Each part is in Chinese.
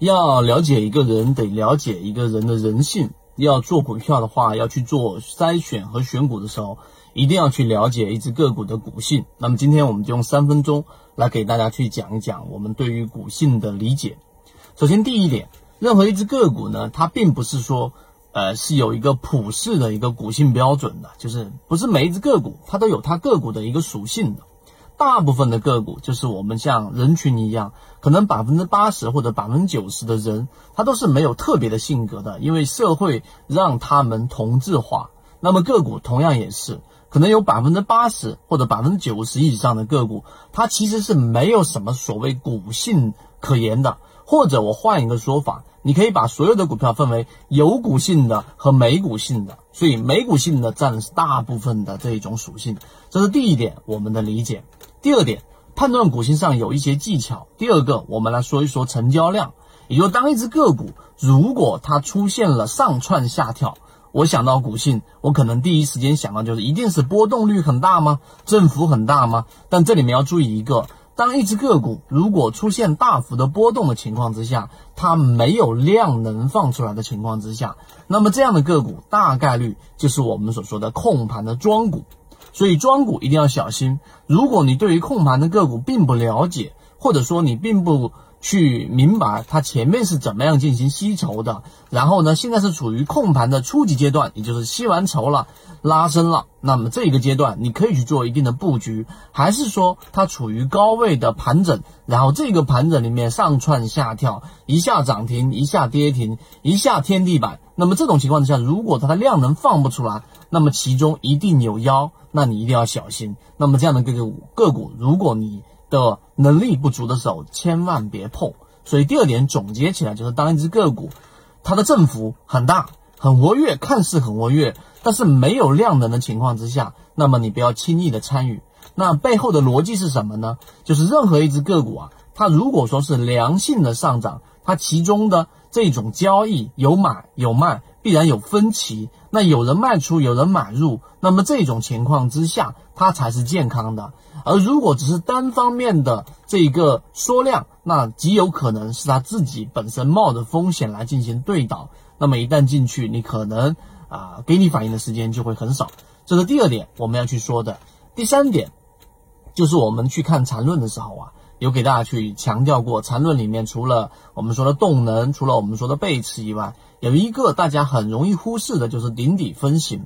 要了解一个人，得了解一个人的人性。要做股票的话，要去做筛选和选股的时候，一定要去了解一只个股的股性。那么今天我们就用3分钟来给大家去讲一讲我们对于股性的理解。首先第一点，任何一只个股呢，它并不是说是有一个普世的一个股性标准的，就是不是每一只个股它都有它个股的一个属性的。大部分的个股就是我们像人群一样，可能 80% 或者 90% 的人他都是没有特别的性格的，因为社会让他们同质化。那么个股同样也是，可能有 80% 或者 90% 以上的个股它其实是没有什么所谓股性可言的。或者我换一个说法，你可以把所有的股票分为有股性的和没股性的，所以没股性的占的是大部分的这一种属性。这是第一点我们的理解。第二点，判断股性上有一些技巧。第二个，我们来说一说成交量，也就是当一只个股如果它出现了上窜下跳，我想到股性，我可能第一时间想到就是一定是波动率很大吗？振幅很大吗？但这里面要注意一个，当一只个股如果出现大幅的波动的情况之下，它没有量能放出来的情况之下，那么这样的个股大概率就是我们所说的控盘的庄股。所以庄股一定要小心，如果你对于控盘的个股并不了解，或者说你并不去明白它前面是怎么样进行吸筹的，然后呢现在是处于控盘的初级阶段，也就是吸完筹了拉升了，那么这一个阶段你可以去做一定的布局，还是说它处于高位的盘整，然后这个盘整里面上窜下跳，一下涨停一下跌停一下天地板，那么这种情况之下，如果它的量能放不出来，那么其中一定有妖，那你一定要小心。那么这样的个股如果你的能力不足的时候，千万别碰。所以第二点总结起来就是，当一只个股它的振幅很大很活跃，看似很活跃，但是没有量能的情况之下，那么你不要轻易的参与。那背后的逻辑是什么呢？就是任何一只个股啊，它如果说是良性的上涨，它其中的这种交易有买有卖，必然有分歧，那有人卖出有人买入，那么这种情况之下它才是健康的。而如果只是单方面的这个缩量，那极有可能是它自己本身冒着风险来进行对倒，那么一旦进去你可能给你反应的时间就会很少。这是第二点我们要去说的。第三点就是我们去看缠论的时候啊，有给大家去强调过，缠论里面除了我们说的动能，除了我们说的背驰以外，有一个大家很容易忽视的，就是顶底分型。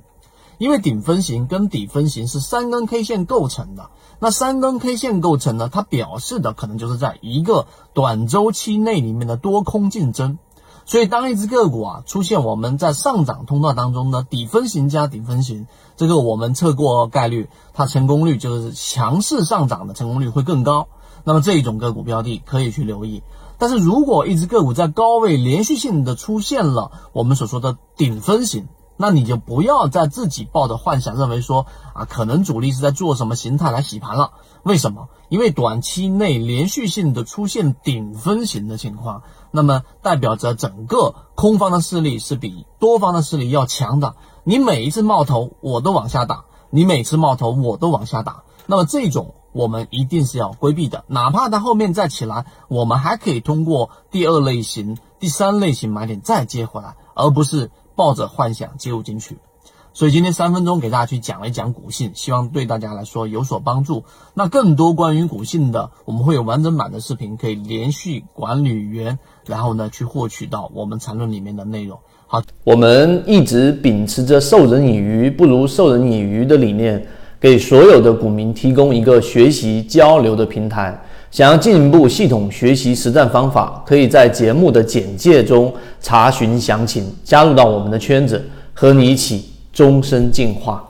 因为顶分型跟底分型是三根 K 线构成的，那三根 K 线构成呢，它表示的可能就是在一个短周期内里面的多空竞争。所以当一只个股出现我们在上涨通道当中的底分型加底分型，这个我们测过概率，它成功率就是强势上涨的成功率会更高，那么这一种个股标的可以去留意。但是如果一只个股在高位连续性的出现了我们所说的顶分型，那你就不要再自己抱着幻想认为说可能主力是在做什么形态来洗盘了。为什么？因为短期内连续性的出现顶分型的情况，那么代表着整个空方的势力是比多方的势力要强的。你每一次冒头我都往下打，你每次冒头我都往下打，那么这种我们一定是要规避的。哪怕它后面再起来，我们还可以通过第二类型第三类型买点再接回来，而不是抱着幻想接入进去。所以今天3分钟给大家去讲了一讲股性，希望对大家来说有所帮助。那更多关于股性的，我们会有完整版的视频，可以联系管理员，然后呢去获取到我们缠论里面的内容。好，我们一直秉持着授人以鱼不如授人以渔的理念，给所有的股民提供一个学习交流的平台。想要进一步系统学习实战方法，可以在节目的简介中查询详情，加入到我们的圈子，和你一起终身进化。